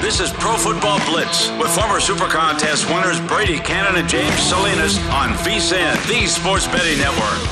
This is Pro Football Blitz with former Super Contest winners Brady Cannon and James Salinas on VSiN, the Sports Betting Network.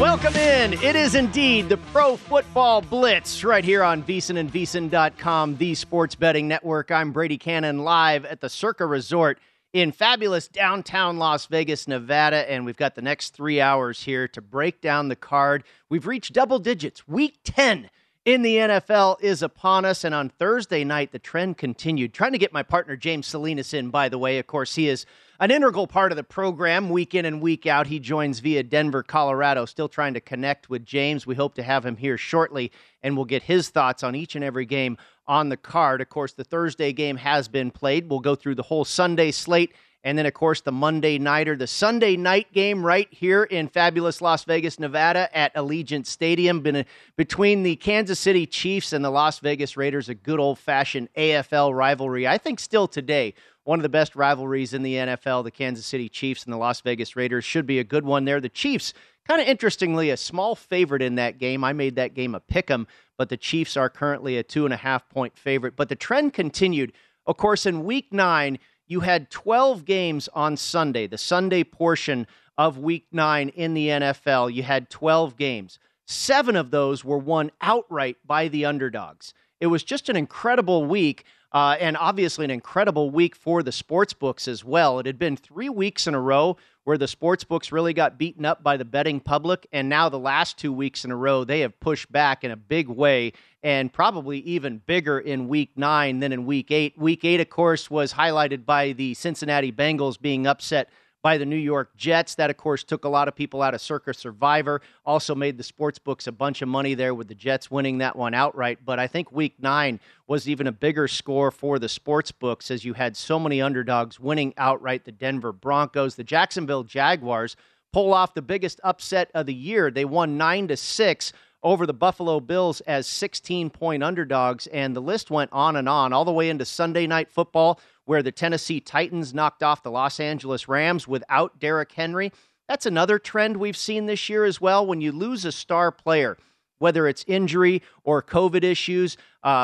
Welcome in. It is indeed the Pro Football Blitz right here on VSiN and VSiN.com, the Sports Betting Network. I'm Brady Cannon, live at the Circa Resort in fabulous downtown Las Vegas, Nevada, and we've got the next 3 hours here to break down the card. We've reached double digits. Week 10 in the NFL is upon us, and on Thursday night, the trend continued. Trying to get my partner James Salinas in, by the way. Of course, he is an integral part of the program week in and week out. He joins via Denver, Colorado. Still trying to connect with James. We hope to have him here shortly, and we'll get his thoughts on each and every game on the card. Of course, the Thursday game has been played. We'll go through the whole Sunday slate, and then, of course, the Monday nighter, the Sunday night game right here in fabulous Las Vegas, Nevada at Allegiant Stadium between the Kansas City Chiefs and the Las Vegas Raiders, a good old-fashioned AFL rivalry. I think still today, one of the best rivalries in the NFL, the Kansas City Chiefs and the Las Vegas Raiders, should be a good one there. The Chiefs, kind of interestingly, a small favorite in that game. I made that game a pick'em, but the Chiefs are currently a 2.5-point favorite. But the trend continued. Of course, in Week 9, you had 12 games on Sunday, the Sunday portion of Week 9 in the NFL. You had 12 games. 7 of those were won outright by the underdogs. It was just an incredible week, and obviously an incredible week for the sports books as well. It had been 3 weeks in a row where the sports books really got beaten up by the betting public, and now the last 2 weeks in a row, they have pushed back in a big way, and probably even bigger in Week 9 than in Week 8. Week 8, of course, was highlighted by the Cincinnati Bengals being upset by the New York Jets. That, of course, took a lot of people out of Circa Survivor, also made the sports books a bunch of money there with the Jets winning that one outright. But I think Week 9 was even a bigger score for the sports books, as you had so many underdogs winning outright. The Denver Broncos, the Jacksonville Jaguars pull off the biggest upset of the year. They won 9-6 over the Buffalo Bills as 16-point underdogs, and the list went on and on, all the way into Sunday Night Football, where the Tennessee Titans knocked off the Los Angeles Rams without Derrick Henry. That's another trend we've seen this year as well. When you lose a star player, whether it's injury or COVID issues,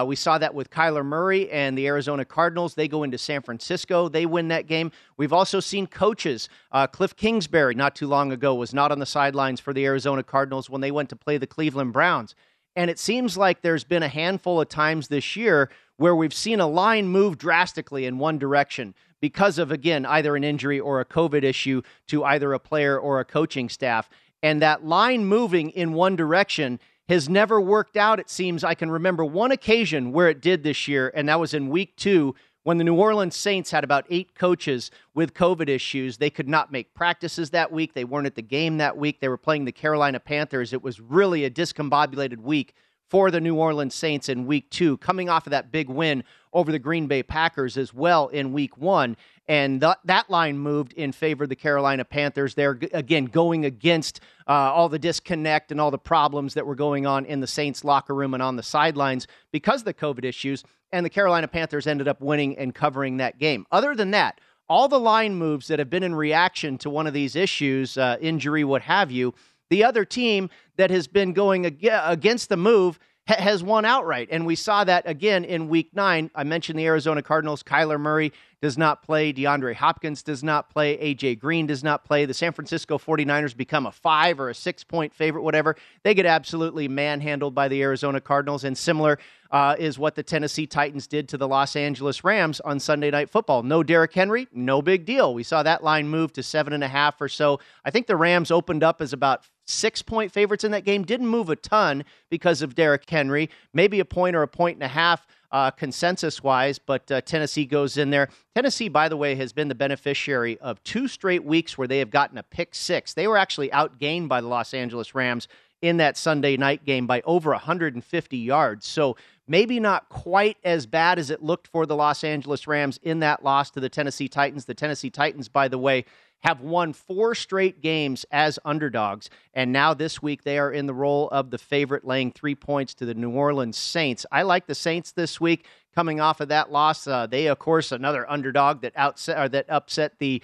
we saw that with Kyler Murray and the Arizona Cardinals. They go into San Francisco. They win that game. We've also seen coaches. Cliff Kingsbury, not too long ago, was not on the sidelines for the Arizona Cardinals when they went to play the Cleveland Browns. And it seems like there's been a handful of times this year where we've seen a line move drastically in one direction because of, again, either an injury or a COVID issue to either a player or a coaching staff. And that line moving in one direction has never worked out, it seems. I can remember one occasion where it did this year, and that was in week 2 when the New Orleans Saints had about 8 coaches with COVID issues. They could not make practices that week. They weren't at the game that week. They were playing the Carolina Panthers. It was really a discombobulated week for the New Orleans Saints in week 2, coming off of that big win over the Green Bay Packers as well in week 1. And that line moved in favor of the Carolina Panthers. They're, again, going against all the disconnect and all the problems that were going on in the Saints locker room and on the sidelines because of the COVID issues. And the Carolina Panthers ended up winning and covering that game. Other than that, all the line moves that have been in reaction to one of these issues, injury, what have you, the other team that has been going against the move has won outright. And we saw that again in week 9. I mentioned the Arizona Cardinals. Kyler Murray does not play. DeAndre Hopkins does not play. A.J. Green does not play. The San Francisco 49ers become a 5 or a 6-point favorite, whatever. They get absolutely manhandled by the Arizona Cardinals. And similar is what the Tennessee Titans did to the Los Angeles Rams on Sunday Night Football. No Derrick Henry, no big deal. We saw that line move to 7.5 or so. I think the Rams opened up as about 6-point favorites in that game. Didn't move a ton because of Derrick Henry. Maybe a point or a 1.5. Consensus-wise, but Tennessee goes in there. Tennessee, by the way, has been the beneficiary of 2 straight weeks where they have gotten a pick-six. They were actually outgained by the Los Angeles Rams in that Sunday night game by over 150 yards. So maybe not quite as bad as it looked for the Los Angeles Rams in that loss to the Tennessee Titans. The Tennessee Titans, by the way, have won 4 straight games as underdogs, and now this week they are in the role of the favorite, laying 3 points to the New Orleans Saints. I like the Saints this week, coming off of that loss. They, of course, another underdog that upset the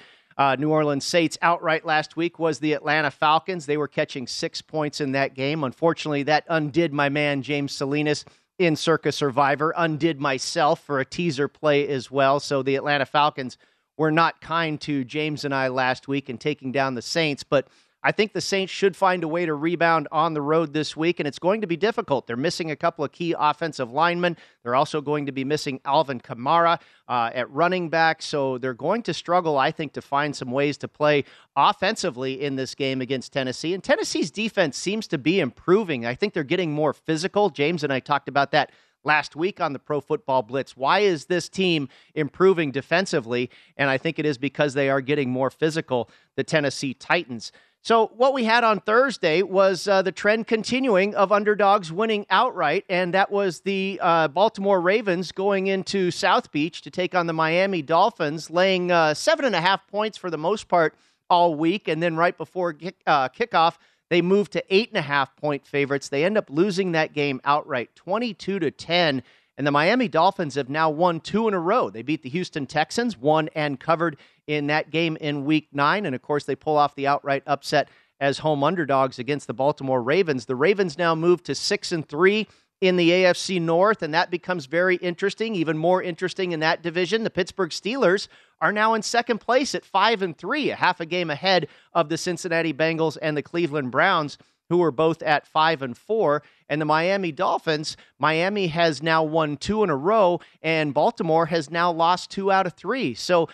New Orleans Saints outright last week was the Atlanta Falcons. They were catching 6 points in that game. Unfortunately, that undid my man James Salinas in Circa Survivor, undid myself for a teaser play as well. So the Atlanta Falcons were not kind to James and I last week in taking down the Saints, but I think the Saints should find a way to rebound on the road this week, and it's going to be difficult. They're missing a couple of key offensive linemen. They're also going to be missing Alvin Kamara at running back, so they're going to struggle, I think, to find some ways to play offensively in this game against Tennessee, and Tennessee's defense seems to be improving. I think they're getting more physical. James and I talked about that last week on the Pro Football Blitz. Why is this team improving defensively? And I think it is because they are getting more physical, the Tennessee Titans. So what we had on Thursday was the trend continuing of underdogs winning outright, and that was the Baltimore Ravens going into South Beach to take on the Miami Dolphins, laying 7.5 points for the most part all week, and then right before kickoff, they move to 8.5-point favorites. They end up losing that game outright, 22-10, and the Miami Dolphins have now won 2 in a row. They beat the Houston Texans, won and covered in that game in week 9, and of course they pull off the outright upset as home underdogs against the Baltimore Ravens. The Ravens now move to 6-3 in the AFC North, and that becomes very interesting, even more interesting in that division. The Pittsburgh Steelers are now in second place at 5-3, a half a game ahead of the Cincinnati Bengals and the Cleveland Browns, who are both at 5-4. And the Miami Dolphins, Miami has now won 2 in a row, and Baltimore has now lost 2 out of 3. So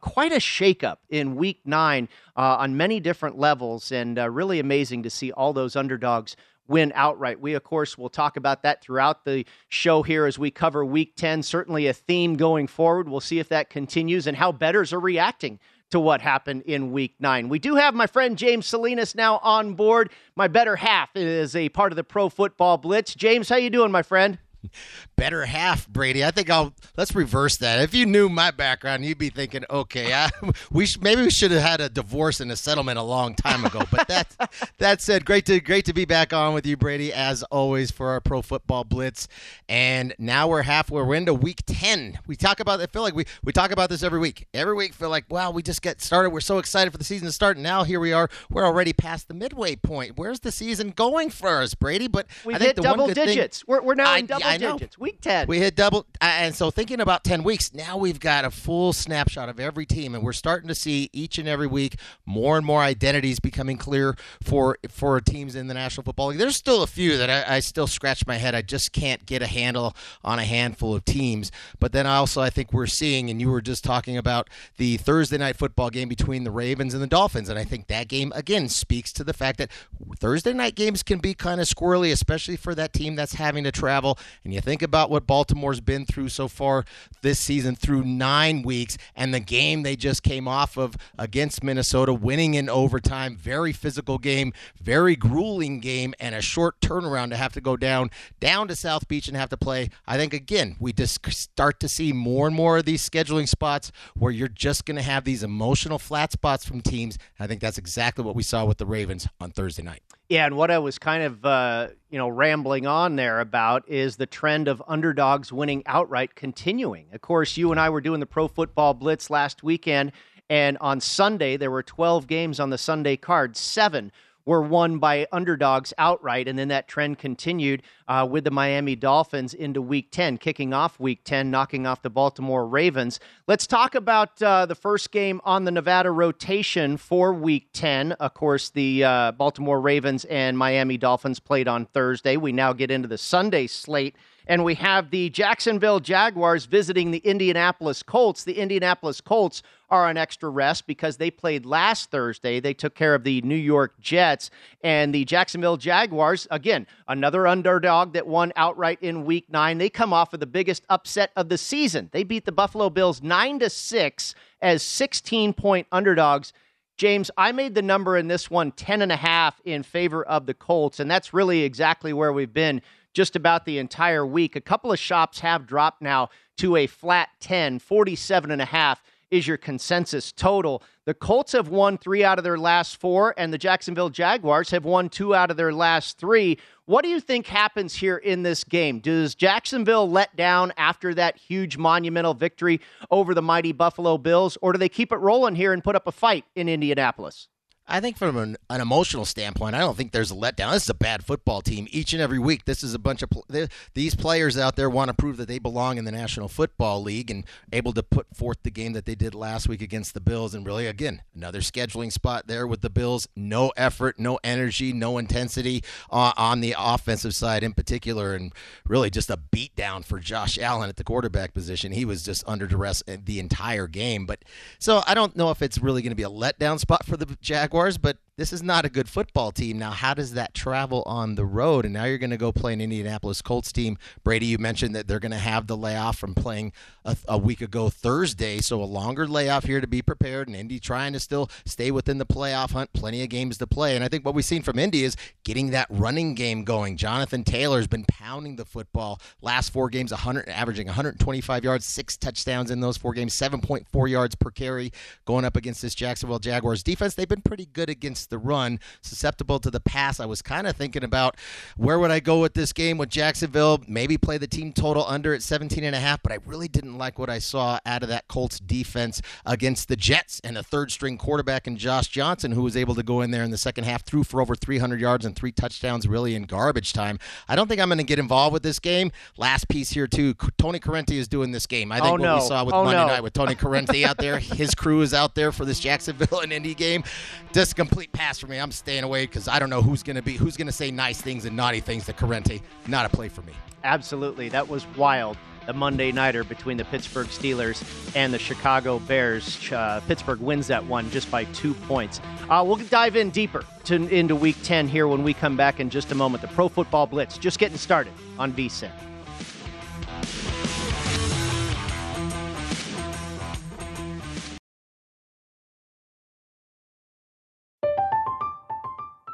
quite a shakeup in week 9 on many different levels, and really amazing to see all those underdogs win outright. We, of course, will talk about that throughout the show here as we cover Week 10, certainly a theme going forward. We'll see if that continues and how bettors are reacting to what happened in Week 9. We do have my friend James Salinas now on board. My better half is a part of the Pro Football Blitz. James, how you doing, my friend? Better half, Brady. I think let's reverse that. If you knew my background, you'd be thinking, okay, we should have had a divorce and a settlement a long time ago. But that said, great to be back on with you, Brady, as always for our Pro Football Blitz. And now we're into week 10. We talk about, I feel like we talk about this every week. Every week feel like, wow, we just got started. We're so excited for the season to start. And now here we are. We're already past the midway point. Where's the season going for us, Brady? But we hit double digits. We're now in double digits. Week 10. We hit double. And so thinking about 10 weeks, now we've got a full snapshot of every team, and we're starting to see each and every week more and more identities becoming clear for teams in the National Football League. There's still a few that I still scratch my head. I just can't get a handle on a handful of teams. But then also I think we're seeing, and you were just talking about the Thursday night football game between the Ravens and the Dolphins, and I think that game, again, speaks to the fact that Thursday night games can be kind of squirrely, especially for that team that's having to travel. And you think about what Baltimore's been through so far this season through 9 weeks, and the game they just came off of against Minnesota, winning in overtime, very physical game, very grueling game, and a short turnaround to have to go down to South Beach and have to play. I think, again, we just start to see more and more of these scheduling spots where you're just going to have these emotional flat spots from teams. I think that's exactly what we saw with the Ravens on Thursday night. Yeah, and what I was kind of rambling on there about is the trend of underdogs winning outright continuing. Of course, you and I were doing the Pro Football Blitz last weekend, and on Sunday there were 12 games on the Sunday card. 7 were won by underdogs outright, and then that trend continued with the Miami Dolphins into Week 10, kicking off Week 10, knocking off the Baltimore Ravens. Let's talk about the first game on the Nevada rotation for Week 10. Of course, the Baltimore Ravens and Miami Dolphins played on Thursday. We now get into the Sunday slate, and we have the Jacksonville Jaguars visiting the Indianapolis Colts. The Indianapolis Colts are on extra rest because they played last Thursday. They took care of the New York Jets. And the Jacksonville Jaguars, again, another underdog that won outright in Week 9. They come off of the biggest upset of the season. They beat the Buffalo Bills 9-6 as 16-point underdogs. James, I made the number in this one 10.5 in favor of the Colts, and that's really exactly where we've been just about the entire week. A couple of shops have dropped now to a flat 10, 47.5. is your consensus total. The Colts have won 3 out of their last 4, and the Jacksonville Jaguars have won 2 out of their last 3. What do you think happens here in this game? Does Jacksonville let down after that huge monumental victory over the mighty Buffalo Bills, or do they keep it rolling here and put up a fight in Indianapolis? I think from an emotional standpoint, I don't think there's a letdown. This is a bad football team. Each and every week, this is a bunch of these players out there want to prove that they belong in the National Football League and able to put forth the game that they did last week against the Bills. And really, again, another scheduling spot there with the Bills. No effort, no energy, no intensity on the offensive side in particular, and really just a beatdown for Josh Allen at the quarterback position. He was just under duress the entire game. But so I don't know if it's really going to be a letdown spot for the Jaguars, but this is not a good football team. Now, how does that travel on the road? And now you're going to go play an Indianapolis Colts team. Brady, you mentioned that they're going to have the layoff from playing a week ago Thursday, so a longer layoff here to be prepared, and Indy trying to still stay within the playoff hunt. Plenty of games to play. And I think what we've seen from Indy is getting that running game going. Jonathan Taylor's been pounding the football. Last 4 games, averaging 125 yards, 6 touchdowns in those 4 games, 7.4 yards per carry. Going up against this Jacksonville Jaguars defense, they've been pretty good against the run, susceptible to the pass. I was kind of thinking about where would I go with this game with Jacksonville, maybe play the team total under at 17.5, but I really didn't like what I saw out of that Colts defense against the Jets and a third-string quarterback in Josh Johnson, who was able to go in there in the second half, threw for over 300 yards and 3 touchdowns really in garbage time. I don't think I'm going to get involved with this game. Last piece here, too, Tony Correnti is doing this game. I think we saw with Monday night with Tony Correnti out there, his crew is out there for this Jacksonville and Indy game. Just complete pass for me. I'm staying away because I don't know who's going to say nice things and naughty things to Correnti. Not a play for me. Absolutely. That was wild. The Monday nighter between the Pittsburgh Steelers and the Chicago Bears. Pittsburgh wins that one just by 2 points. We'll dive in deeper into Week 10 here when we come back in just a moment. The Pro Football Blitz just getting started on VSiN.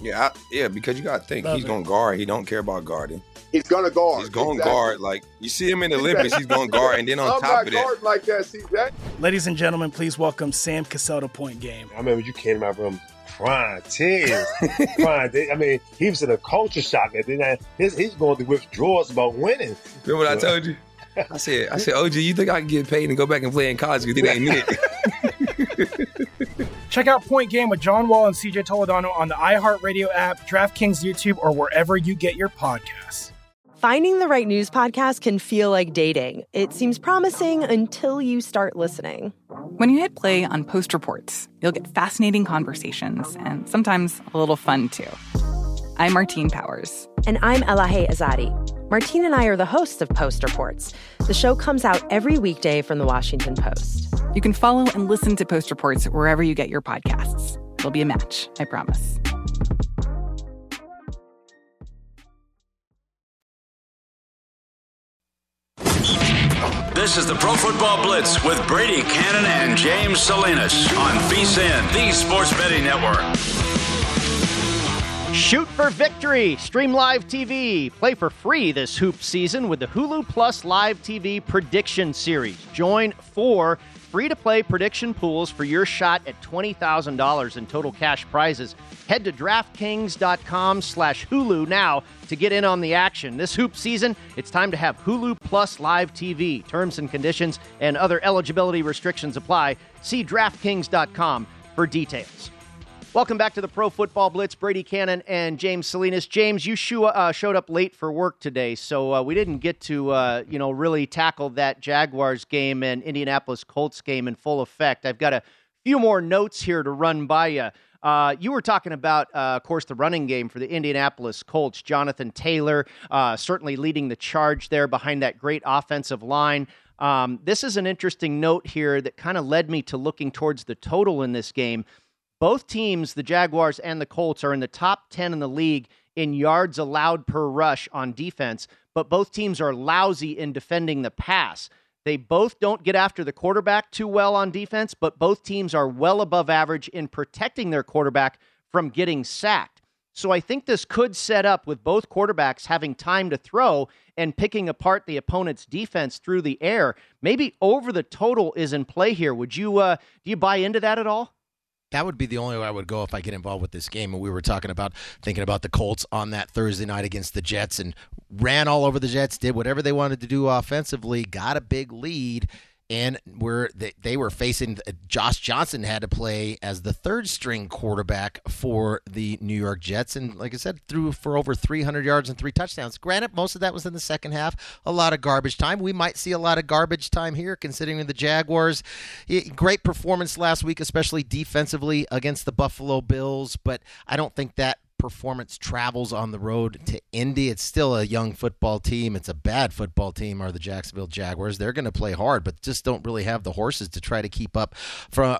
Yeah, because you got to think, he's going to guard. He don't care about guarding. He's going to guard. He's going to guard. Like, you see him in the Olympics, he's going to guard. And then on top of that. Like that, see that? Ladies and gentlemen, please welcome Sam Cassell to Point Game. I remember you came out from crying tears. I mean, he was in a culture shock. And then he's going to withdrawals about winning. Remember what I told you? I said, OG, you think I can get paid and go back and play in college because it ain't it? Check out Point Game with John Wall and CJ Toledano on the iHeartRadio app, DraftKings YouTube, or wherever you get your podcasts. Finding the right news podcast can feel like dating. It seems promising until you start listening. When you hit play on Post Reports, you'll get fascinating conversations and sometimes a little fun, too. I'm Martine Powers. And I'm Elahe Azadi. Martine and I are the hosts of Post Reports. The show comes out every weekday from The Washington Post. You can follow and listen to Post Reports wherever you get your podcasts. It'll be a match, I promise. This is the Pro Football Blitz with Brady Cannon and James Salinas on VSiN, the Sports Betting Network. Shoot for victory. Stream live TV. Play for free this hoop season with the Hulu Plus Live TV Prediction Series. Join 4 free-to-play prediction pools for your shot at $20,000 in total cash prizes. Head to DraftKings.com/Hulu now to get in on the action. This hoop season, it's time to have Hulu Plus Live TV. Terms and conditions and other eligibility restrictions apply. See DraftKings.com for details. Welcome back to the Pro Football Blitz. Brady Cannon and James Salinas. James, you showed up late for work today, so we didn't get to really tackle that Jaguars game and Indianapolis Colts game in full effect. I've got a few more notes here to run by you. You were talking about, of course, the running game for the Indianapolis Colts. Jonathan Taylor certainly leading the charge there behind that great offensive line. This is an interesting note here that kind of led me to looking towards the total in this game. Both teams, the Jaguars and the Colts, are in the top 10 in the league in yards allowed per rush on defense, but both teams are lousy in defending the pass. They both don't get after the quarterback too well on defense, but both teams are well above average in protecting their quarterback from getting sacked. So I think this could set up with both quarterbacks having time to throw and picking apart the opponent's defense through the air. Maybe over the total is in play here. Would you do you buy into that at all? That would be the only way I would go if I get involved with this game. And we were talking about thinking about the Colts on that Thursday night against the Jets and ran all over the Jets, did whatever they wanted to do offensively, got a big lead, and they were facing Josh Johnson had to play as the third-string quarterback for the New York Jets. And like I said, threw for over 300 yards and 3 touchdowns. Granted, most of that was in the second half. A lot of garbage time. We might see a lot of garbage time here, considering the Jaguars. Great performance last week, especially defensively against the Buffalo Bills. But I don't think that performance travels on the road to Indy. It's still a young football team. It's a bad football team are the Jacksonville Jaguars. They're going to play hard, but just don't really have the horses to try to keep up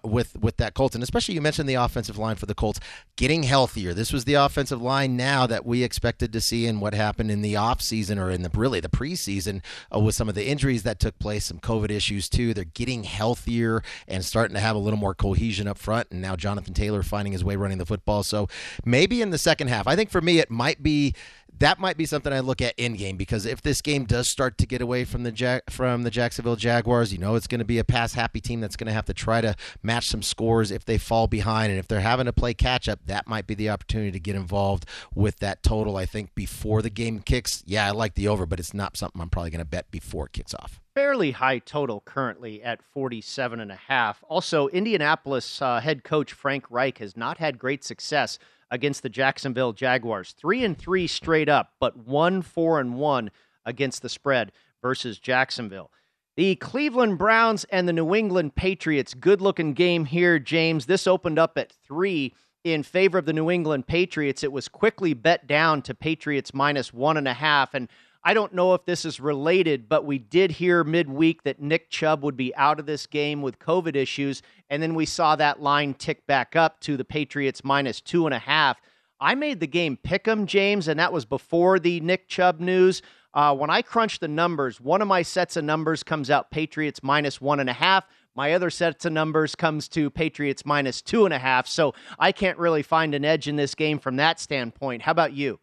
with that Colts. And especially you mentioned the offensive line for the Colts getting healthier. This was the offensive line now that we expected to see and what happened in the offseason or in the preseason with some of the injuries that took place, some COVID issues too. They're getting healthier and starting to have a little more cohesion up front. And now Jonathan Taylor finding his way running the football. So maybe in the second second half. I think for me, it might be that might be something I look at in game, because if this game does start to get away from the Jacksonville Jaguars, you know it's going to be a pass-happy team that's going to have to try to match some scores if they fall behind. And if they're having to play catch-up, that might be the opportunity to get involved with that total, I think, before the game kicks. Yeah, I like the over, but it's not something I'm probably going to bet before it kicks off. Fairly high total currently at 47.5. Also, Indianapolis head coach Frank Reich has not had great success against the Jacksonville Jaguars. 3-3 straight up, but 1-4-1 against the spread versus Jacksonville. The Cleveland Browns and the New England Patriots. Good-looking game here, James. This opened up at 3 in favor of the New England Patriots. It was quickly bet down to Patriots minus 1.5, and I don't know if this is related, but we did hear midweek that Nick Chubb would be out of this game with COVID issues, and then we saw that line tick back up to the Patriots minus 2.5. I made the game pick 'em, James, and that was before the Nick Chubb news. When I crunched the numbers, one of my sets of numbers comes out Patriots minus 1.5. My other sets of numbers comes to Patriots minus 2.5, so I can't really find an edge in this game from that standpoint. How about you?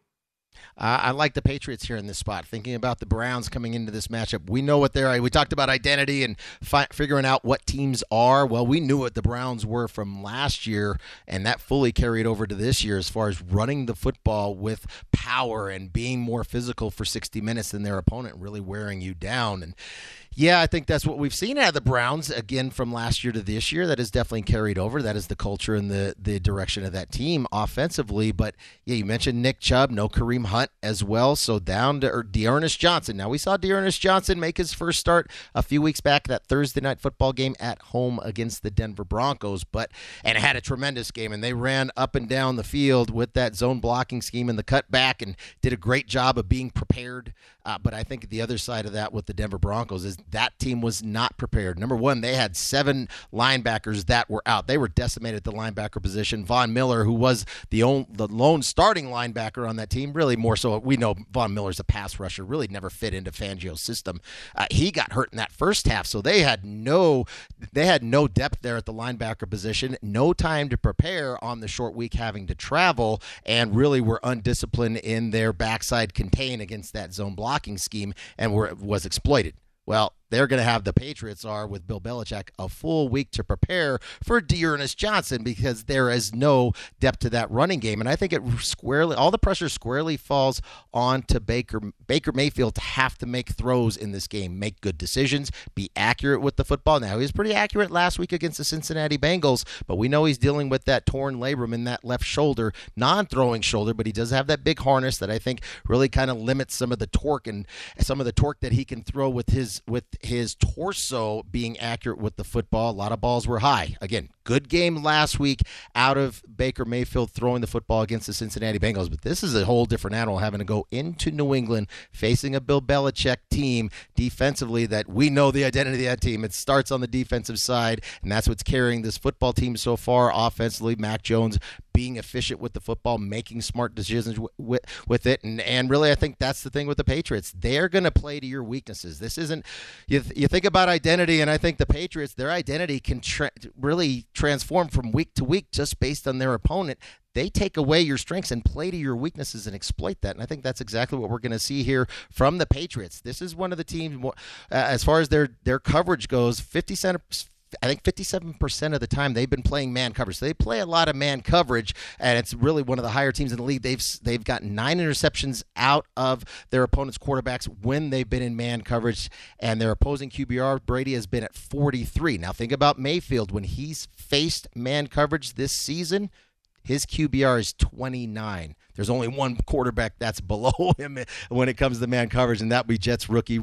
I like the Patriots here in this spot. Thinking about the Browns coming into this matchup, we know what they're. We talked about identity and figuring out what teams are. Well, we knew what the Browns were from last year, and that fully carried over to this year as far as running the football with power and being more physical for 60 minutes than their opponent, really wearing you down. And yeah, I think that's what we've seen out of the Browns, again, from last year to this year. That is definitely carried over. That is the culture and the direction of that team offensively. But, yeah, you mentioned Nick Chubb, no Kareem Hunt as well, so down to D'Ernest Johnson. Now, we saw D'Ernest Johnson make his first start a few weeks back, that Thursday night football game at home against the Denver Broncos, and had a tremendous game, and they ran up and down the field with that zone blocking scheme and the cutback and did a great job of being prepared. But I think the other side of that with the Denver Broncos is that team was not prepared. Number one, they had 7 linebackers that were out. They were decimated at the linebacker position. Von Miller, who was the lone starting linebacker on that team, really more so. We know Von Miller's a pass rusher, really never fit into Fangio's system. He got hurt in that first half, so they had no depth there at the linebacker position, no time to prepare on the short week having to travel, and really were undisciplined in their backside contain against that zone blocking scheme and was exploited. Well, they're going to have the Patriots are with Bill Belichick a full week to prepare for D'Ernest Johnson because there is no depth to that running game, and I think it squarely all the pressure squarely falls on to Baker Mayfield to have to make throws in this game, make good decisions, be accurate with the football. Now he was pretty accurate last week against the Cincinnati Bengals, but we know he's dealing with that torn labrum in that left shoulder, non-throwing shoulder, but he does have that big harness that I think really kind of limits some of the torque and some of the torque that he can throw with his torso being accurate with the football. A lot of balls were high. Again, good game last week out of Baker Mayfield throwing the football against the Cincinnati Bengals, but this is a whole different animal having to go into New England facing a Bill Belichick team defensively that we know the identity of that team. It starts on the defensive side, and that's what's carrying this football team so far offensively. Mac Jones being efficient with the football, making smart decisions with it, and really I think that's the thing with the Patriots. They're going to play to your weaknesses. This isn't you think about identity, and I think the Patriots, their identity can really transform from week to week just based on their opponent. They take away your strengths and play to your weaknesses and exploit that. And I think that's exactly what we're going to see here from the Patriots. This is one of the teams, as far as their coverage goes, 57% of the time they've been playing man coverage. So they play a lot of man coverage, and it's really one of the higher teams in the league. They've gotten 9 interceptions out of their opponent's quarterbacks when they've been in man coverage, and their opposing QBR, Brady, has been at 43. Now think about Mayfield. When he's faced man coverage this season, his QBR is 29. There's only one quarterback that's below him when it comes to man coverage, and that would be Jets rookie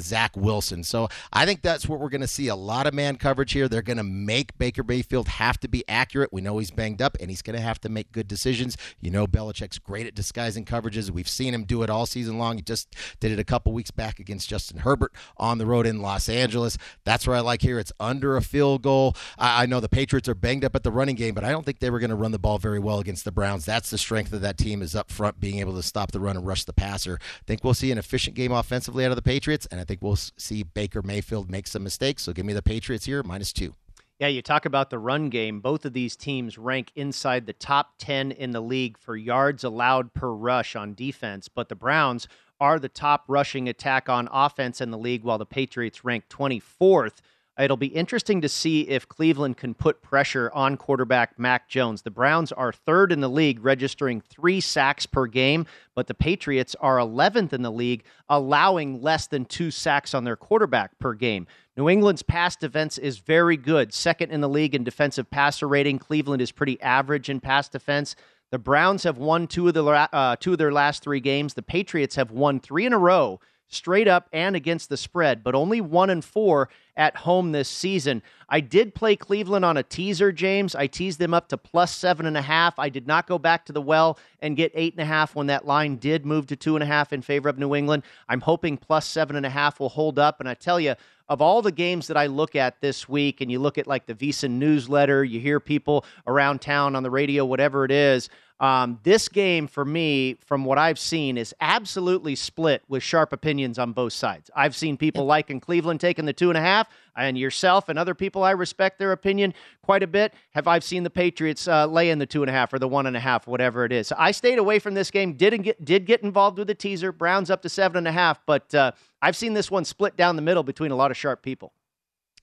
Zach Wilson. So I think that's what we're going to see, a lot of man coverage here. They're going to make Baker Mayfield have to be accurate. We know he's banged up, and he's going to have to make good decisions. You know Belichick's great at disguising coverages. We've seen him do it all season long. He just did it a couple weeks back against Justin Herbert on the road in Los Angeles. That's where I like here. It's under a field goal. I know the Patriots are banged up at the running game, but I don't think they were going to run the ball very well against the Browns. That's the strength of that team, is up front, being able to stop the run and rush the passer. I think we'll see an efficient game offensively out of the Patriots, and I think we'll see Baker Mayfield make some mistakes. So give me the Patriots here, minus 2. Yeah, you talk about the run game. Both of these teams rank inside the top 10 in the league for yards allowed per rush on defense, but the Browns are the top rushing attack on offense in the league, while the Patriots rank 24th. It'll be interesting to see if Cleveland can put pressure on quarterback Mac Jones. The Browns are third in the league, registering 3 sacks per game, but the Patriots are 11th in the league, allowing less than 2 sacks on their quarterback per game. New England's pass defense is very good, second in the league in defensive passer rating. Cleveland is pretty average in pass defense. The Browns have won two of their last 3 games. The Patriots have won 3 in a row, straight up and against the spread, but only 1-4 at home this season. I did play Cleveland on a teaser, James. I teased them up to plus 7.5. I did not go back to the well and get 8.5 when that line did move to 2.5 in favor of New England. I'm hoping plus 7.5 will hold up. And I tell you, of all the games that I look at this week, and you look at like the VSiN newsletter, you hear people around town on the radio, whatever it is, this game for me, from what I've seen, is absolutely split with sharp opinions on both sides. I've seen people liking Cleveland taking the 2.5, and yourself and other people, I respect their opinion quite a bit. I've seen the Patriots lay in the 2.5 or the 1.5, whatever it is. So I stayed away from this game. Did get involved with the teaser. Browns up to 7.5, but I've seen this one split down the middle between a lot of sharp people.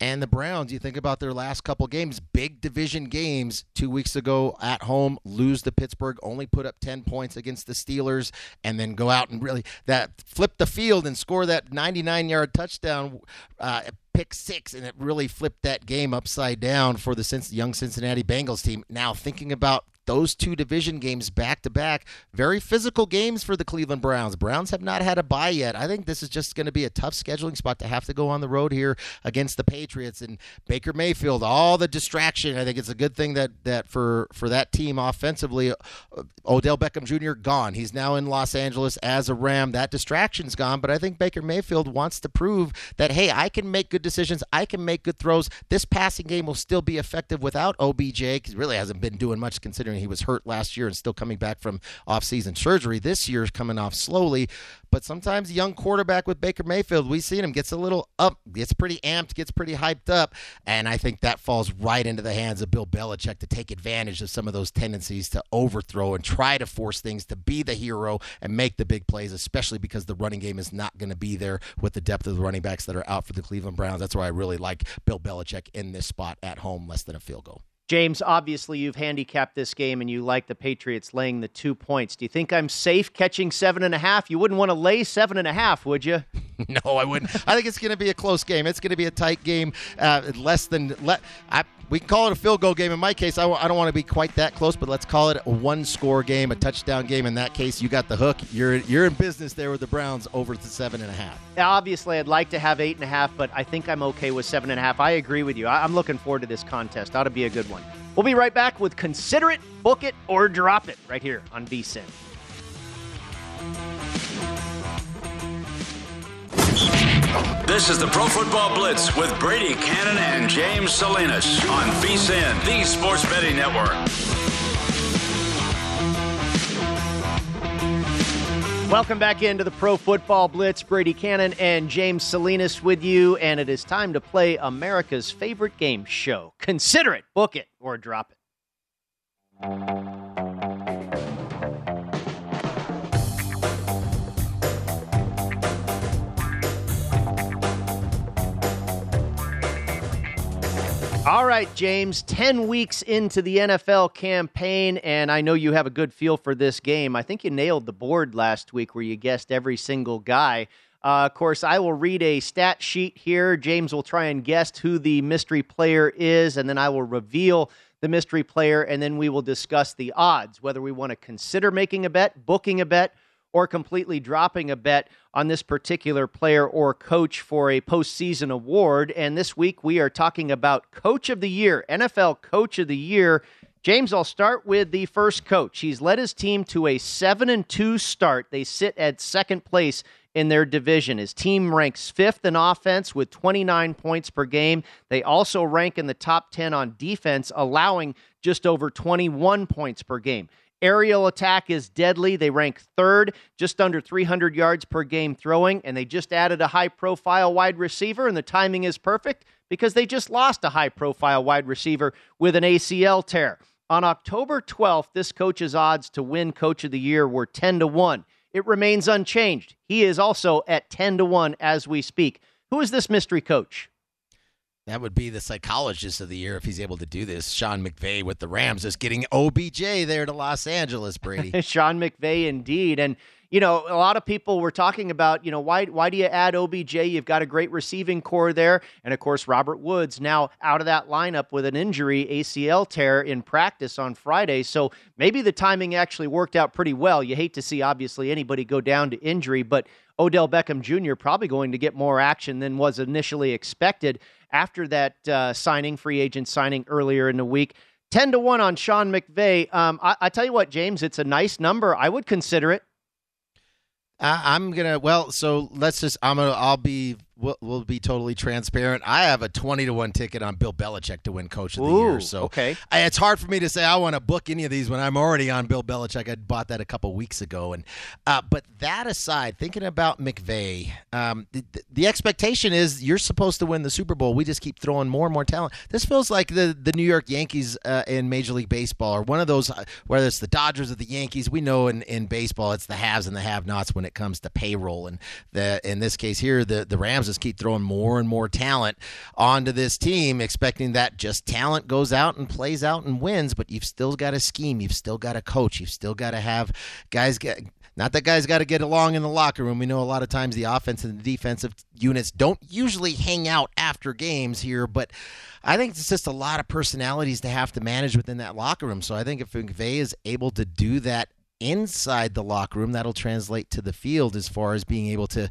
And the Browns, you think about their last couple games, big division games, 2 weeks ago at home, lose to Pittsburgh, only put up 10 points against the Steelers, and then go out and really flip the field and score that 99-yard touchdown, pick 6, and it really flipped that game upside down for the young Cincinnati Bengals team. Now thinking about those 2 division games back-to-back, very physical games for the Cleveland Browns. Browns have not had a bye yet. I think this is just going to be a tough scheduling spot to have to go on the road here against the Patriots. And Baker Mayfield, all the distraction, I think it's a good thing that for that team offensively, Odell Beckham Jr. gone. He's now in Los Angeles as a Ram. That distraction's gone, but I think Baker Mayfield wants to prove that, hey, I can make good decisions. I can make good throws. This passing game will still be effective without OBJ, because he really hasn't been doing much considering he was hurt last year and still coming back from off-season surgery. This year is coming off slowly, but sometimes young quarterback with Baker Mayfield, we've seen him, gets a little up, gets pretty amped, gets pretty hyped up, and I think that falls right into the hands of Bill Belichick to take advantage of some of those tendencies to overthrow and try to force things to be the hero and make the big plays, especially because the running game is not going to be there with the depth of the running backs that are out for the Cleveland Browns. That's why I really like Bill Belichick in this spot at home, less than a field goal. James, obviously you've handicapped this game and you like the Patriots laying the 2 points. Do you think I'm safe catching 7.5? You wouldn't want to lay 7.5, would you? No, I wouldn't. I think it's going to be a close game. It's going to be a tight game. We can call it a field goal game. In my case, I don't want to be quite that close, but let's call it a 1-score game, a touchdown game. In that case, you got the hook. You're in business there with the Browns over to 7.5. Now, obviously, I'd like to have 8.5, but I think I'm okay with 7.5. I agree with you. I'm looking forward to this contest. Ought to be a good one. We'll be right back with Consider It, Book It, or Drop It right here on VSiN. This is the Pro Football Blitz with Brady Cannon and James Salinas on VSiN, the Sports Betting Network. Welcome back into the Pro Football Blitz. Brady Cannon and James Salinas with you, and it is time to play America's favorite game show. Consider It, Book It, or Drop It. All right, James, 10 weeks into the NFL campaign, and I know you have a good feel for this game. I think you nailed the board last week where you guessed every single guy. Of course, I will read a stat sheet here. James will try and guess who the mystery player is, and then I will reveal the mystery player, and then we will discuss the odds, whether we want to consider making a bet, booking a bet, or completely dropping a bet on this particular player or coach for a postseason award. And this week we are talking about Coach of the Year, NFL Coach of the Year. James, I'll start with the first coach. He's led his team to a 7-2 start. They sit at second place in their division. His team ranks 5th in offense with 29 points per game. They also rank in the top 10 on defense, allowing just over 21 points per game. Aerial attack is deadly. They rank 3rd, just under 300 yards per game throwing, and they just added a high-profile wide receiver, and the timing is perfect because they just lost a high-profile wide receiver with an ACL tear. On October 12th, this coach's odds to win Coach of the Year were 10-1. It remains unchanged. He is also at 10-1 as we speak. Who is this mystery coach? That would be the psychologist of the year if he's able to do this. Sean McVay with the Rams is getting OBJ there to Los Angeles, Brady. Sean McVay indeed. And, you know, a lot of people were talking about, you know, why do you add OBJ? You've got a great receiving core there. And, of course, Robert Woods now out of that lineup with an injury, ACL tear in practice on Friday. So maybe the timing actually worked out pretty well. You hate to see, obviously, anybody go down to injury, but Odell Beckham Jr. probably going to get more action than was initially expected after that free agent signing earlier in the week. 10-1 on Sean McVay. I tell you what, James, it's a nice number. I would consider it. We'll be totally transparent. I have a 20-1 ticket on Bill Belichick to win Coach of the Year. So okay. It's hard for me to say I want to book any of these when I'm already on Bill Belichick. I bought that a couple weeks ago. And but that aside, thinking about McVay, the expectation is you're supposed to win the Super Bowl. We just keep throwing more and more talent. This feels like the New York Yankees in Major League Baseball, or one of those, whether it's the Dodgers or the Yankees. We know in baseball it's the haves and the have-nots when it comes to payroll. And in this case here, the Rams just keep throwing more and more talent onto this team, expecting that just talent goes out and plays out and wins. But you've still got to scheme. You've still got to coach. You've still got to have guys get – not that guys got to get along in the locker room. We know a lot of times the offense and the defensive units don't usually hang out after games here, but I think it's just a lot of personalities to have to manage within that locker room. So I think if McVay is able to do that inside the locker room, that'll translate to the field as far as being able to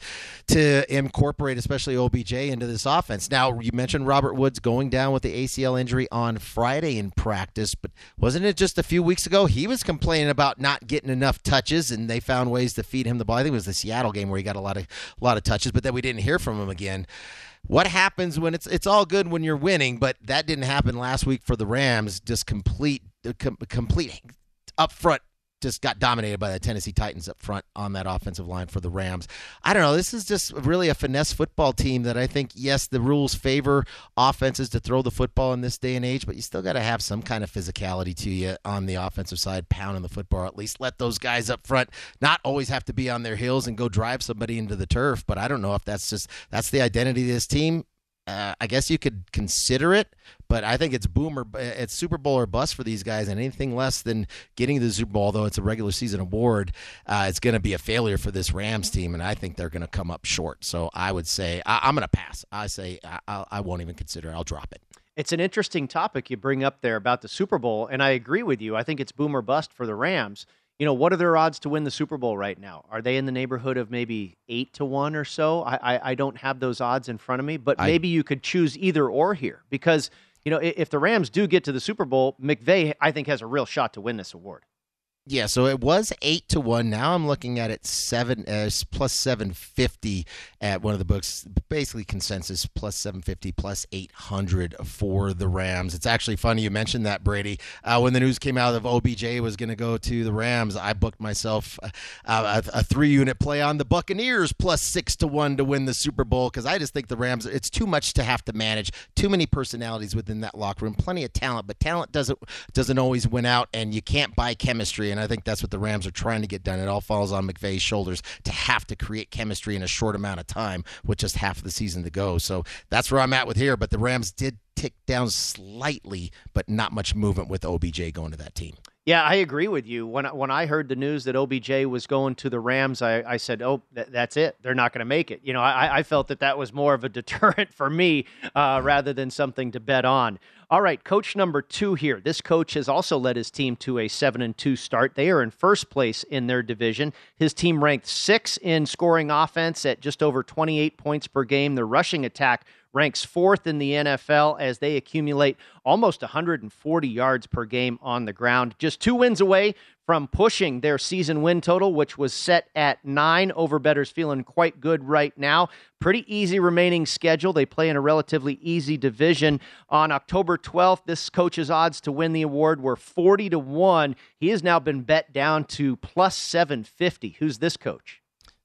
incorporate, especially OBJ, into this offense. Now, you mentioned Robert Woods going down with the ACL injury on Friday in practice, but wasn't it just a few weeks ago he was complaining about not getting enough touches, and they found ways to feed him the ball? I think it was the Seattle game where he got a lot of touches, but then we didn't hear from him again. What happens when it's all good when you're winning, but that didn't happen last week for the Rams. Just complete up front. Just got dominated by the Tennessee Titans up front on that offensive line for the Rams. I don't know. This is just really a finesse football team that I think, yes, the rules favor offenses to throw the football in this day and age, but you still got to have some kind of physicality to you on the offensive side, pounding the football. At least let those guys up front not always have to be on their heels and go drive somebody into the turf. But I don't know if that's the identity of this team. I guess you could consider it, but I think it's Super Bowl or bust for these guys, and anything less than getting to the Super Bowl, although it's a regular season award, it's going to be a failure for this Rams team, and I think they're going to come up short. So I would say I'm going to pass. I say I won't even consider it. I'll drop it. It's an interesting topic you bring up there about the Super Bowl, and I agree with you. I think it's boom or bust for the Rams. You know, what are their odds to win the Super Bowl right now? Are they in the neighborhood of maybe 8-1 or so? I don't have those odds in front of me, but maybe you could choose either or here, because, you know, if the Rams do get to the Super Bowl, McVay, I think, has a real shot to win this award. Yeah, so it was 8-1. Now I'm looking at it plus 750 at one of the books. Basically consensus plus 750, plus 800 for the Rams. It's actually funny you mentioned that, Brady. When the news came out of OBJ was going to go to the Rams, I booked myself a three-unit play on the Buccaneers plus 6-1 to win the Super Bowl, because I just think the Rams, it's too much to have to manage. Too many personalities within that locker room. Plenty of talent, but talent doesn't always win out, and you can't buy chemistry. And I think that's what the Rams are trying to get done. It all falls on McVay's shoulders to have to create chemistry in a short amount of time with just half of the season to go. So that's where I'm at with here. But the Rams did tick down slightly, but not much movement with OBJ going to that team. Yeah, I agree with you. When I heard the news that OBJ was going to the Rams, I said, oh, that's it. They're not going to make it. You know, I felt that was more of a deterrent for me rather than something to bet on. All right, coach number 2 here. This coach has also led his team to a 7-2 start. They are in first place in their division. His team ranked 6th in scoring offense at just over 28 points per game. Their rushing attack ranks 4th in the NFL as they accumulate almost 140 yards per game on the ground. Just 2 wins away from pushing their season win total, which was set at 9. Over-better's feeling quite good right now. Pretty easy remaining schedule. They play in a relatively easy division. On October 12th, this coach's odds to win the award were 40-1. He has now been bet down to plus 750. Who's this coach?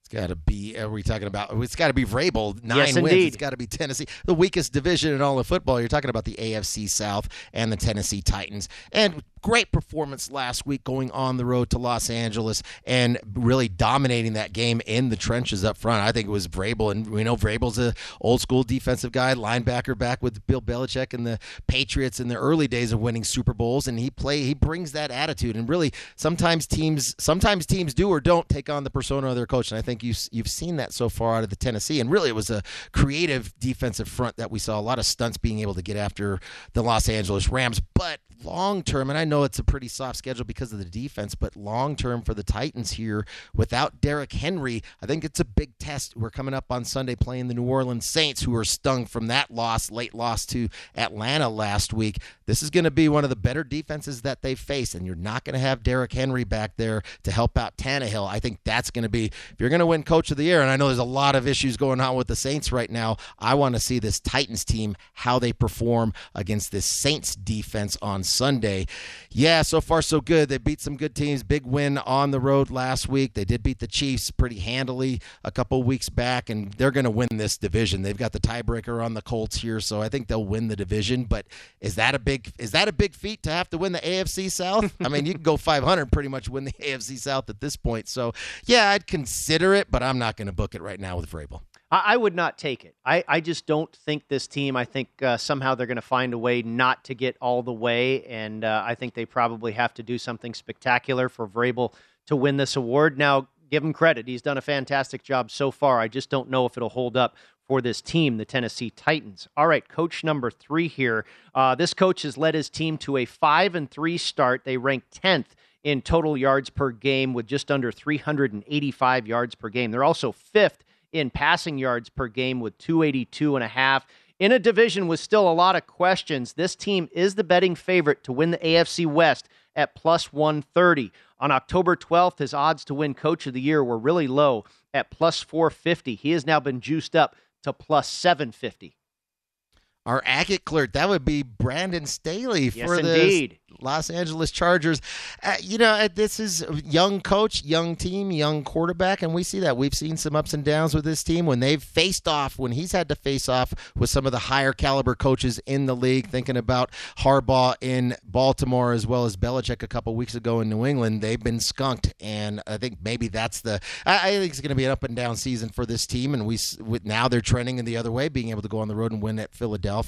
Got to be, are we talking about, it's got to be Vrabel, 9 yes, wins. Indeed. It's got to be Tennessee, the weakest division in all of football. You're talking about the AFC South and the Tennessee Titans. And great performance last week going on the road to Los Angeles and really dominating that game in the trenches up front. I think it was Vrabel, and we know Vrabel's an old-school defensive guy, linebacker back with Bill Belichick and the Patriots in the early days of winning Super Bowls, and he brings that attitude. And really, sometimes teams do or don't take on the persona of their coach, and I think you've seen that so far out of the Tennessee, and really it was a creative defensive front that we saw a lot of stunts being able to get after the Los Angeles Rams. But long term, and I know it's a pretty soft schedule because of the defense, but long term for the Titans here without Derrick Henry, I think it's a big test. We're coming up on Sunday playing the New Orleans Saints, who are stung from that late loss to Atlanta last week. This is going to be one of the better defenses that they face, and you're not going to have Derrick Henry back there to help out Tannehill. I think that's going to be, if you're going to win Coach of the Year, and I know there's a lot of issues going on with the Saints right now, I want to see this Titans team, how they perform against this Saints defense on Sunday. Yeah, so far so good. They beat some good teams. Big win on the road last week. They did beat the Chiefs pretty handily a couple weeks back, and they're going to win this division. They've got the tiebreaker on the Colts here, so I think they'll win the division. But is that a big feat to have to win the AFC South? I mean, you can go 500 pretty much win the AFC South at this point. So, yeah, I'd consider it, but I'm not going to book it right now with Vrabel. I would not take it. I just don't think this team, I think somehow they're going to find a way not to get all the way, and I think they probably have to do something spectacular for Vrabel to win this award. Now, give him credit. He's done a fantastic job so far. I just don't know if it'll hold up for this team, the Tennessee Titans. All right, coach number 3 here. This coach has led his team to a 5-3 start. They rank 10th in total yards per game with just under 385 yards per game. They're also 5th in passing yards per game with 282.5. In a division with still a lot of questions, this team is the betting favorite to win the AFC West at +130. On October 12th, his odds to win Coach of the Year were really low at +450. He has now been juiced up to +750. Our agate clerk, that would be Brandon Staley for the Los Angeles Chargers. This is young coach, young team, young quarterback, and we see that. We've seen some ups and downs with this team when they've faced off, when he's had to face off with some of the higher caliber coaches in the league, thinking about Harbaugh in Baltimore as well as Belichick a couple weeks ago in New England. They've been skunked, and I think maybe that's I think it's going to be an up and down season for this team, and now they're trending in the other way, being able to go on the road and win at Philadelphia.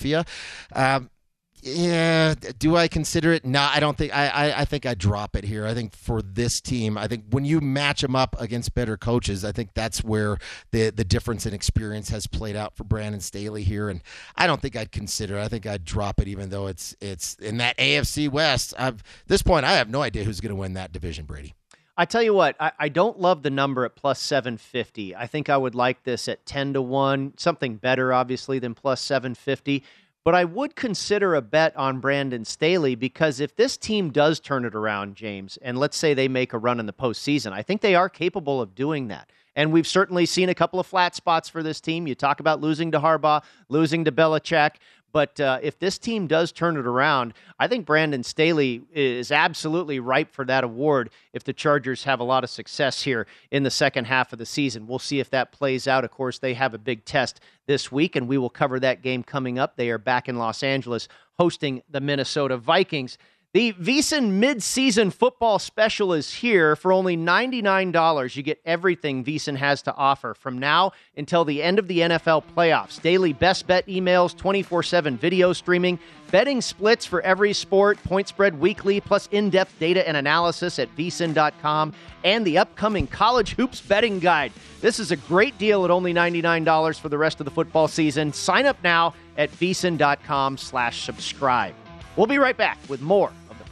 Yeah, do I consider it? No, I don't think. I think I drop it here. I think for this team, I think when you match them up against better coaches, I think that's where the difference in experience has played out for Brandon Staley here. And I don't think I'd consider it. I think I'd drop it, even though it's in that AFC West. At this point, I have no idea who's going to win that division, Brady. I tell you what, I don't love the number at +750. I think I would like this at 10-1, something better, obviously, than +750. But I would consider a bet on Brandon Staley, because if this team does turn it around, James, and let's say they make a run in the postseason, I think they are capable of doing that. And we've certainly seen a couple of flat spots for this team. You talk about losing to Harbaugh, losing to Belichick. But if this team does turn it around, I think Brandon Staley is absolutely ripe for that award if the Chargers have a lot of success here in the second half of the season. We'll see if that plays out. Of course, they have a big test this week, and we will cover that game coming up. They are back in Los Angeles hosting the Minnesota Vikings. The VSiN Midseason Football Special is here. For only $99, you get everything VSiN has to offer from now until the end of the NFL playoffs. Daily best bet emails, 24/7 video streaming, betting splits for every sport, point spread weekly, plus in-depth data and analysis at vsin.com, and the upcoming College Hoops Betting Guide. This is a great deal at only $99 for the rest of the football season. Sign up now at vsin.com/subscribe. We'll be right back with more of the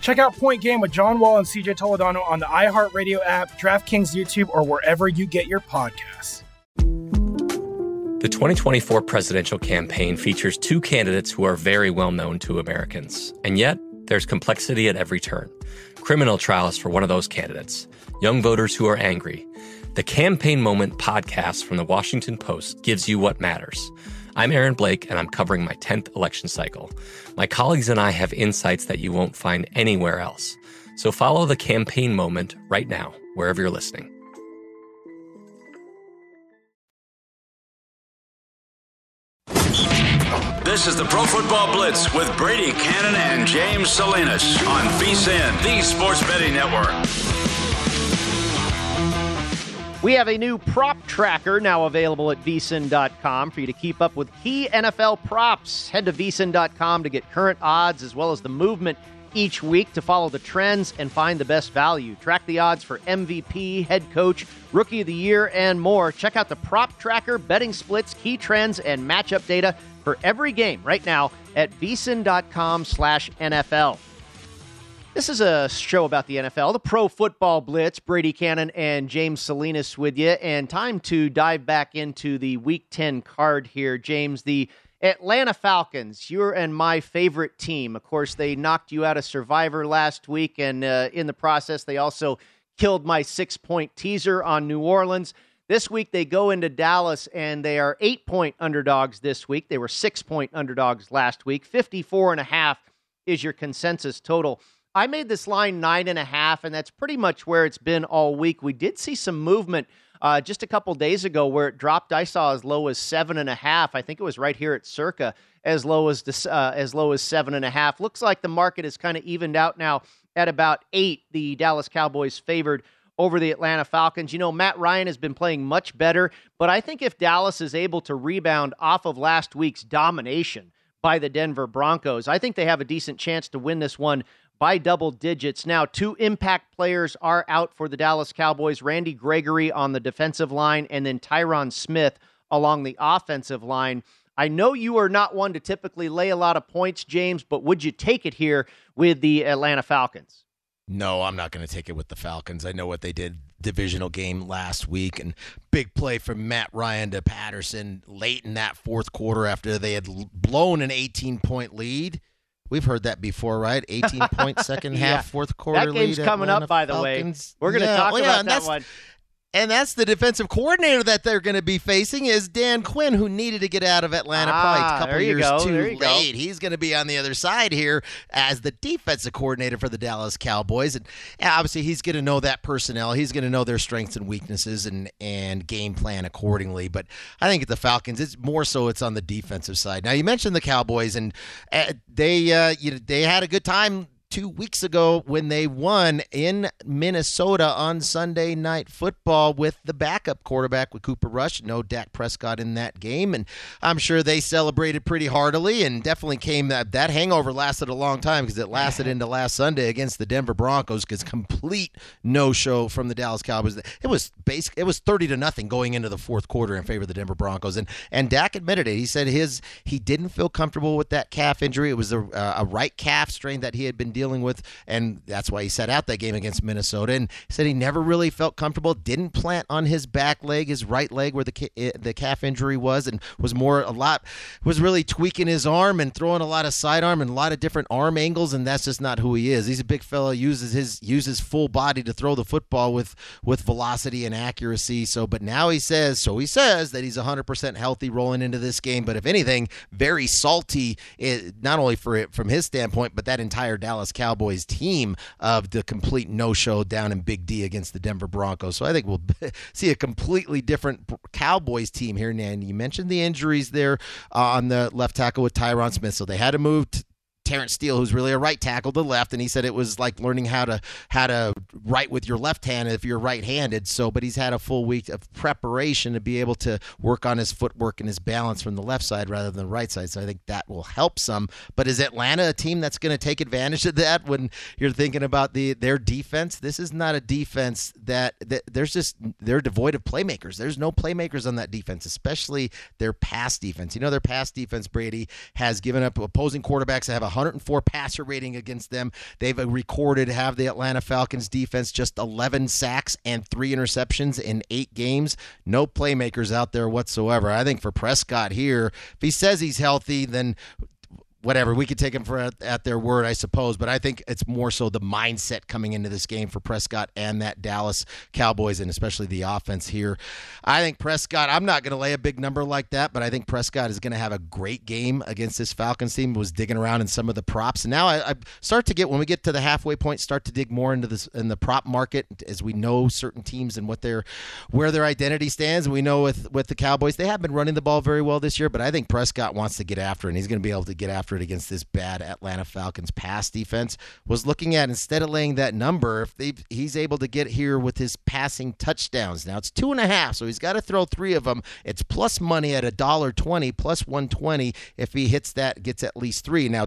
Check out Point Game with John Wall and CJ Toledano on the iHeartRadio app, DraftKings YouTube, or wherever you get your podcasts. The 2024 presidential campaign features two candidates who are very well known to Americans. And yet, there's complexity at every turn. Criminal trials for one of those candidates. Young voters who are angry. The Campaign Moment podcast from the Washington Post gives you what matters. I'm Aaron Blake, and I'm covering my 10th election cycle. My colleagues and I have insights that you won't find anywhere else. So follow the Campaign Moment right now, wherever you're listening. This is the Pro Football Blitz with Brady Cannon and James Salinas on VSiN, the Sports Betting Network. We have a new prop tracker now available at vsin.com for you to keep up with key NFL props. Head to vsin.com to get current odds as well as the movement each week to follow the trends and find the best value. Track the odds for MVP, head coach, rookie of the year, and more. Check out the prop tracker, betting splits, key trends, and matchup data for every game right now at vsin.com/NFL. This is a show about the NFL, the Pro Football Blitz. Brady Cannon and James Salinas with you. And time to dive back into the Week 10 card here, James. The Atlanta Falcons, your and my favorite team. Of course, they knocked you out of Survivor last week, and in the process, they also killed my 6-point teaser on New Orleans. This week, they go into Dallas, and they are 8-point underdogs this week. They were 6-point underdogs last week. 54.5 is your consensus total. I made this line 9.5, and that's pretty much where it's been all week. We did see some movement just a couple days ago where it dropped. I saw as low as 7.5. I think it was right here at Circa, as low as 7.5. Looks like the market is kind of evened out now at about 8. The Dallas Cowboys favored over the Atlanta Falcons. You know, Matt Ryan has been playing much better, but I think if Dallas is able to rebound off of last week's domination by the Denver Broncos, I think they have a decent chance to win this one by double digits. Now, two impact players are out for the Dallas Cowboys, Randy Gregory on the defensive line, and then Tyron Smith along the offensive line. I know you are not one to typically lay a lot of points, James, but would you take it here with the Atlanta Falcons? No, I'm not going to take it with the Falcons. I know what they did divisional game last week, and big play from Matt Ryan to Patterson late in that fourth quarter after they had blown an 18-point lead. We've heard that before, right? 18-point second half, fourth quarter lead. That game's lead coming Atlanta up, by the Falcons. Way. We're going to talk about that one. And that's the defensive coordinator that they're going to be facing is Dan Quinn, who needed to get out of Atlanta probably a couple years too late. Go. He's going to be on the other side here as the defensive coordinator for the Dallas Cowboys. And obviously, he's going to know that personnel. He's going to know their strengths and weaknesses and game plan accordingly. But I think at the Falcons, it's more so it's on the defensive side. Now, you mentioned the Cowboys, and they had a good time 2 weeks ago when they won in Minnesota on Sunday Night Football with the backup quarterback with Cooper Rush. No Dak Prescott in that game, and I'm sure they celebrated pretty heartily and definitely came that hangover lasted a long time because it lasted into last Sunday against the Denver Broncos because complete no-show from the Dallas Cowboys. It was 30-0 going into the fourth quarter in favor of the Denver Broncos, and Dak admitted it. He said he didn't feel comfortable with that calf injury. It was a right calf strain that he had been dealing with, and that's why he sat out that game against Minnesota, and said he never really felt comfortable, didn't plant on his back leg, his right leg where the calf injury was, and was really tweaking his arm and throwing a lot of sidearm and a lot of different arm angles, and that's just not who he is. He's a big fella, uses full body to throw the football with velocity and accuracy. So, but now he says that he's 100% healthy rolling into this game, but if anything, very salty, not only from his standpoint, but that entire Dallas Cowboys team of the complete no-show down in Big D against the Denver Broncos. So I think we'll see a completely different Cowboys team here, Nan. You mentioned the injuries there on the left tackle with Tyron Smith. So they had to move Terrence Steele, who's really a right tackle, to left, and he said it was like learning how to right with your left hand if you're right-handed. So, but he's had a full week of preparation to be able to work on his footwork and his balance from the left side rather than the right side. So I think that will help some. But is Atlanta a team that's going to take advantage of that when you're thinking about their defense? This is not a defense that they're devoid of playmakers. There's no playmakers on that defense, especially their pass defense. You know, their pass defense, Brady, has given up opposing quarterbacks that have 104 passer rating against them. They've have the Atlanta Falcons defense just 11 sacks and 3 interceptions in 8 games. No playmakers out there whatsoever. I think for Prescott here, if he says he's healthy, then whatever, we could take them at their word, I suppose, but I think it's more so the mindset coming into this game for Prescott and that Dallas Cowboys, and especially the offense here. I think Prescott, I'm not going to lay a big number like that, but I think Prescott is going to have a great game against this Falcons team. Was digging around in some of the props, and now I start to get, when we get to the halfway point, start to dig more into this in the prop market, as we know certain teams and what where their identity stands. We know with the Cowboys, they have been running the ball very well this year, but I think Prescott wants to get after it, and he's going to be able to get after it against this bad Atlanta Falcons pass defense. Was looking at, instead of laying that number, if he's able to get here with his passing touchdowns. Now it's 2.5, so he's got to throw 3 of them. It's plus money at $1.20, plus 120 if he hits that, gets at least 3. Now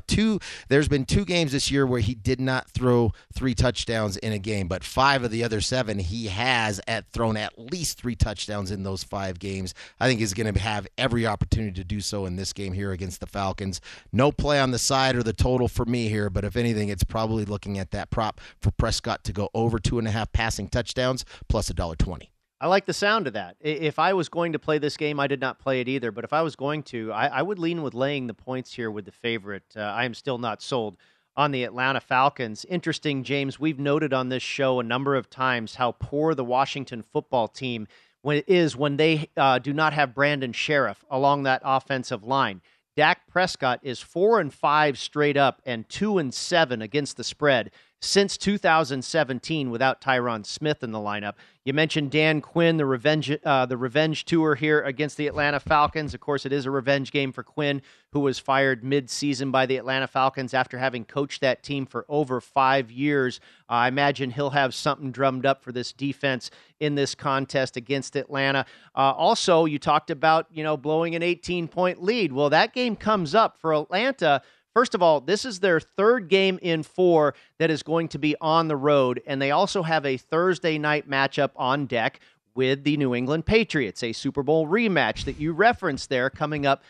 there's been 2 games this year where he did not throw 3 touchdowns in a game, but 5 of the other 7 he has thrown at least 3 touchdowns in those 5 games. I think he's going to have every opportunity to do so in this game here against the Falcons. No play on the side or the total for me here, but if anything, it's probably looking at that prop for Prescott to go over 2.5 passing touchdowns plus $1.20. I like the sound of that. If I was going to play this game, I did not play it either, but if I was going to, I would lean with laying the points here with the favorite. I am still not sold on the Atlanta Falcons. Interesting, James, we've noted on this show a number of times how poor the Washington football team is when they do not have Brandon Sheriff along that offensive line. Dak Prescott is 4-5 straight up and 2-7 against the spread since 2017 without Tyron Smith in the lineup. You mentioned Dan Quinn, the revenge tour here against the Atlanta Falcons. Of course, it is a revenge game for Quinn, who was fired mid-season by the Atlanta Falcons after having coached that team for over 5 years. I imagine he'll have something drummed up for this defense in this contest against Atlanta. Also, you talked about, blowing an 18-point lead. Well, that game comes up for Atlanta. First of all, this is their 3rd game in 4 that is going to be on the road, and they also have a Thursday night matchup on deck with the New England Patriots, a Super Bowl rematch that you referenced there coming up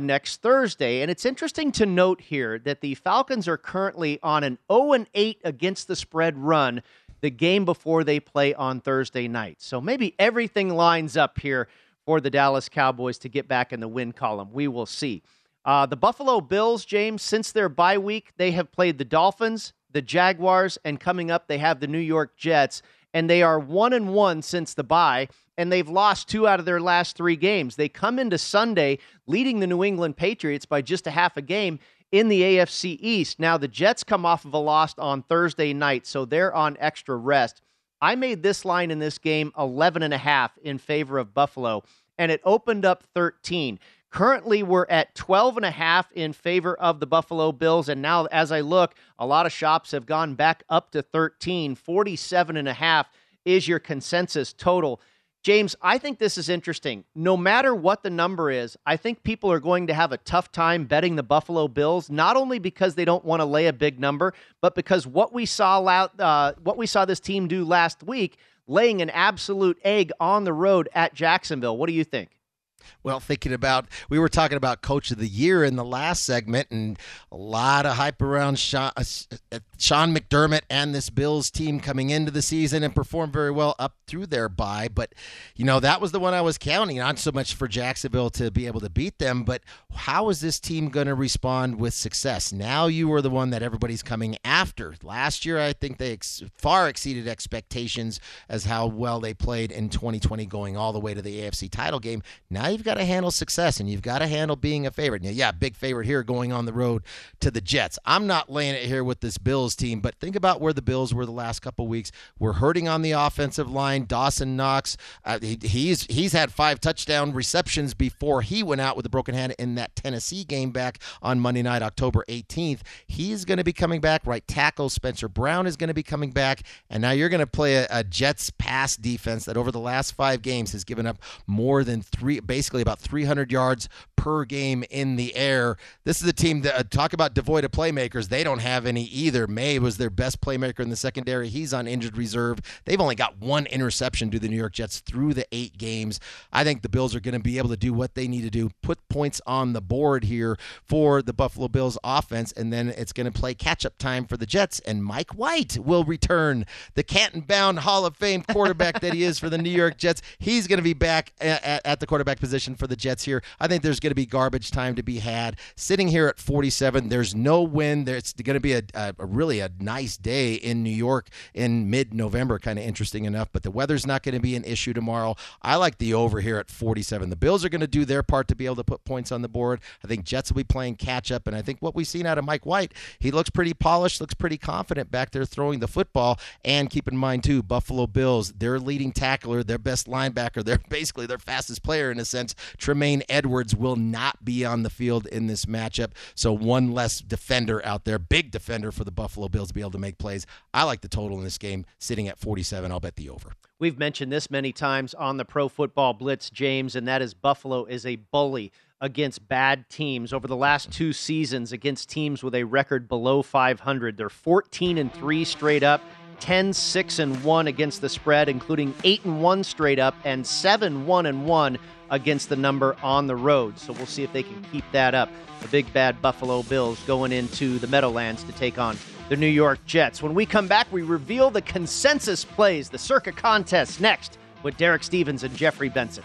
next Thursday. And it's interesting to note here that the Falcons are currently on an 0-8 against the spread run the game before they play on Thursday night. So maybe everything lines up here for the Dallas Cowboys to get back in the win column. We will see. The Buffalo Bills, James, since their bye week, they have played the Dolphins, the Jaguars, and coming up, they have the New York Jets, and they are 1-1 since the bye, and they've lost 2 out of their last 3 games. They come into Sunday leading the New England Patriots by just a half a game in the AFC East. Now, the Jets come off of a loss on Thursday night, so they're on extra rest. I made this line in this game 11.5 in favor of Buffalo, and it opened up 13. Currently, we're at 12.5 in favor of the Buffalo Bills. And now, as I look, a lot of shops have gone back up to 13. 47.5 is your consensus total. James, I think this is interesting. No matter what the number is, I think people are going to have a tough time betting the Buffalo Bills, not only because they don't want to lay a big number, but because what we saw this team do last week, laying an absolute egg on the road at Jacksonville. What do you think? Well, thinking about, we were talking about Coach of the Year in the last segment, and a lot of hype around Sean McDermott and this Bills team coming into the season and performed very well up through their bye. But, you know, that was the one I was counting on, so much for Jacksonville to be able to beat them. But how is this team going to respond with success? Now you are the one that everybody's coming after. Last year, I think they far exceeded expectations as how well they played in 2020, going all the way to the AFC title game. Now you've got to handle success, and you've got to handle being a favorite. Now, yeah, big favorite here going on the road to the Jets. I'm not laying it here with this Bills team, but think about where the Bills were the last couple weeks. We're hurting on the offensive line. Dawson Knox, he's had 5 touchdown receptions before he went out with a broken hand in that Tennessee game back on Monday night, October 18th. He's going to be coming back. Right tackle Spencer Brown is going to be coming back, and now you're going to play a Jets pass defense that over the last 5 games has given up more than basically about 300 yards per game in the air. This is a team that talk about devoid of playmakers. They don't have any either. May was their best playmaker in the secondary. He's on injured reserve. They've only got 1 interception to the New York Jets through the 8 games. I think the Bills are going to be able to do what they need to do, put points on the board here for the Buffalo Bills offense, and then it's going to play catch-up time for the Jets, and Mike White will return, the Canton-bound Hall of Fame quarterback that he is for the New York Jets. He's going to be back at the quarterback position for the Jets here. I think there's going to be garbage time to be had. Sitting here at 47, there's no win. It's going to be a really nice day in New York in mid-November, kind of interesting enough, but the weather's not going to be an issue tomorrow. I like the over here at 47. The Bills are going to do their part to be able to put points on the board. I think Jets will be playing catch-up, and I think what we've seen out of Mike White, he looks pretty polished, looks pretty confident back there throwing the football, and keep in mind, too, Buffalo Bills, their leading tackler, their best linebacker, they're basically their fastest player in a sense, Tremaine Edwards, will not be on the field in this matchup. So one less defender out there, big defender for the Buffalo Bills to be able to make plays. I like the total in this game, sitting at 47. I'll bet the over. We've mentioned this many times on the Pro Football Blitz, James, and that is Buffalo is a bully against bad teams. Over the last 2 seasons, against teams with a record below 500, they're 14-3 straight up, 10-6-1 against the spread, including 8-1 straight up and 7-1-1 against the number on the road. So we'll see if they can keep that up. The big bad Buffalo Bills going into the Meadowlands to take on the New York Jets. When we come back, we reveal the consensus plays, the Circa contest, next with Derek Stevens and Jeffrey Benson.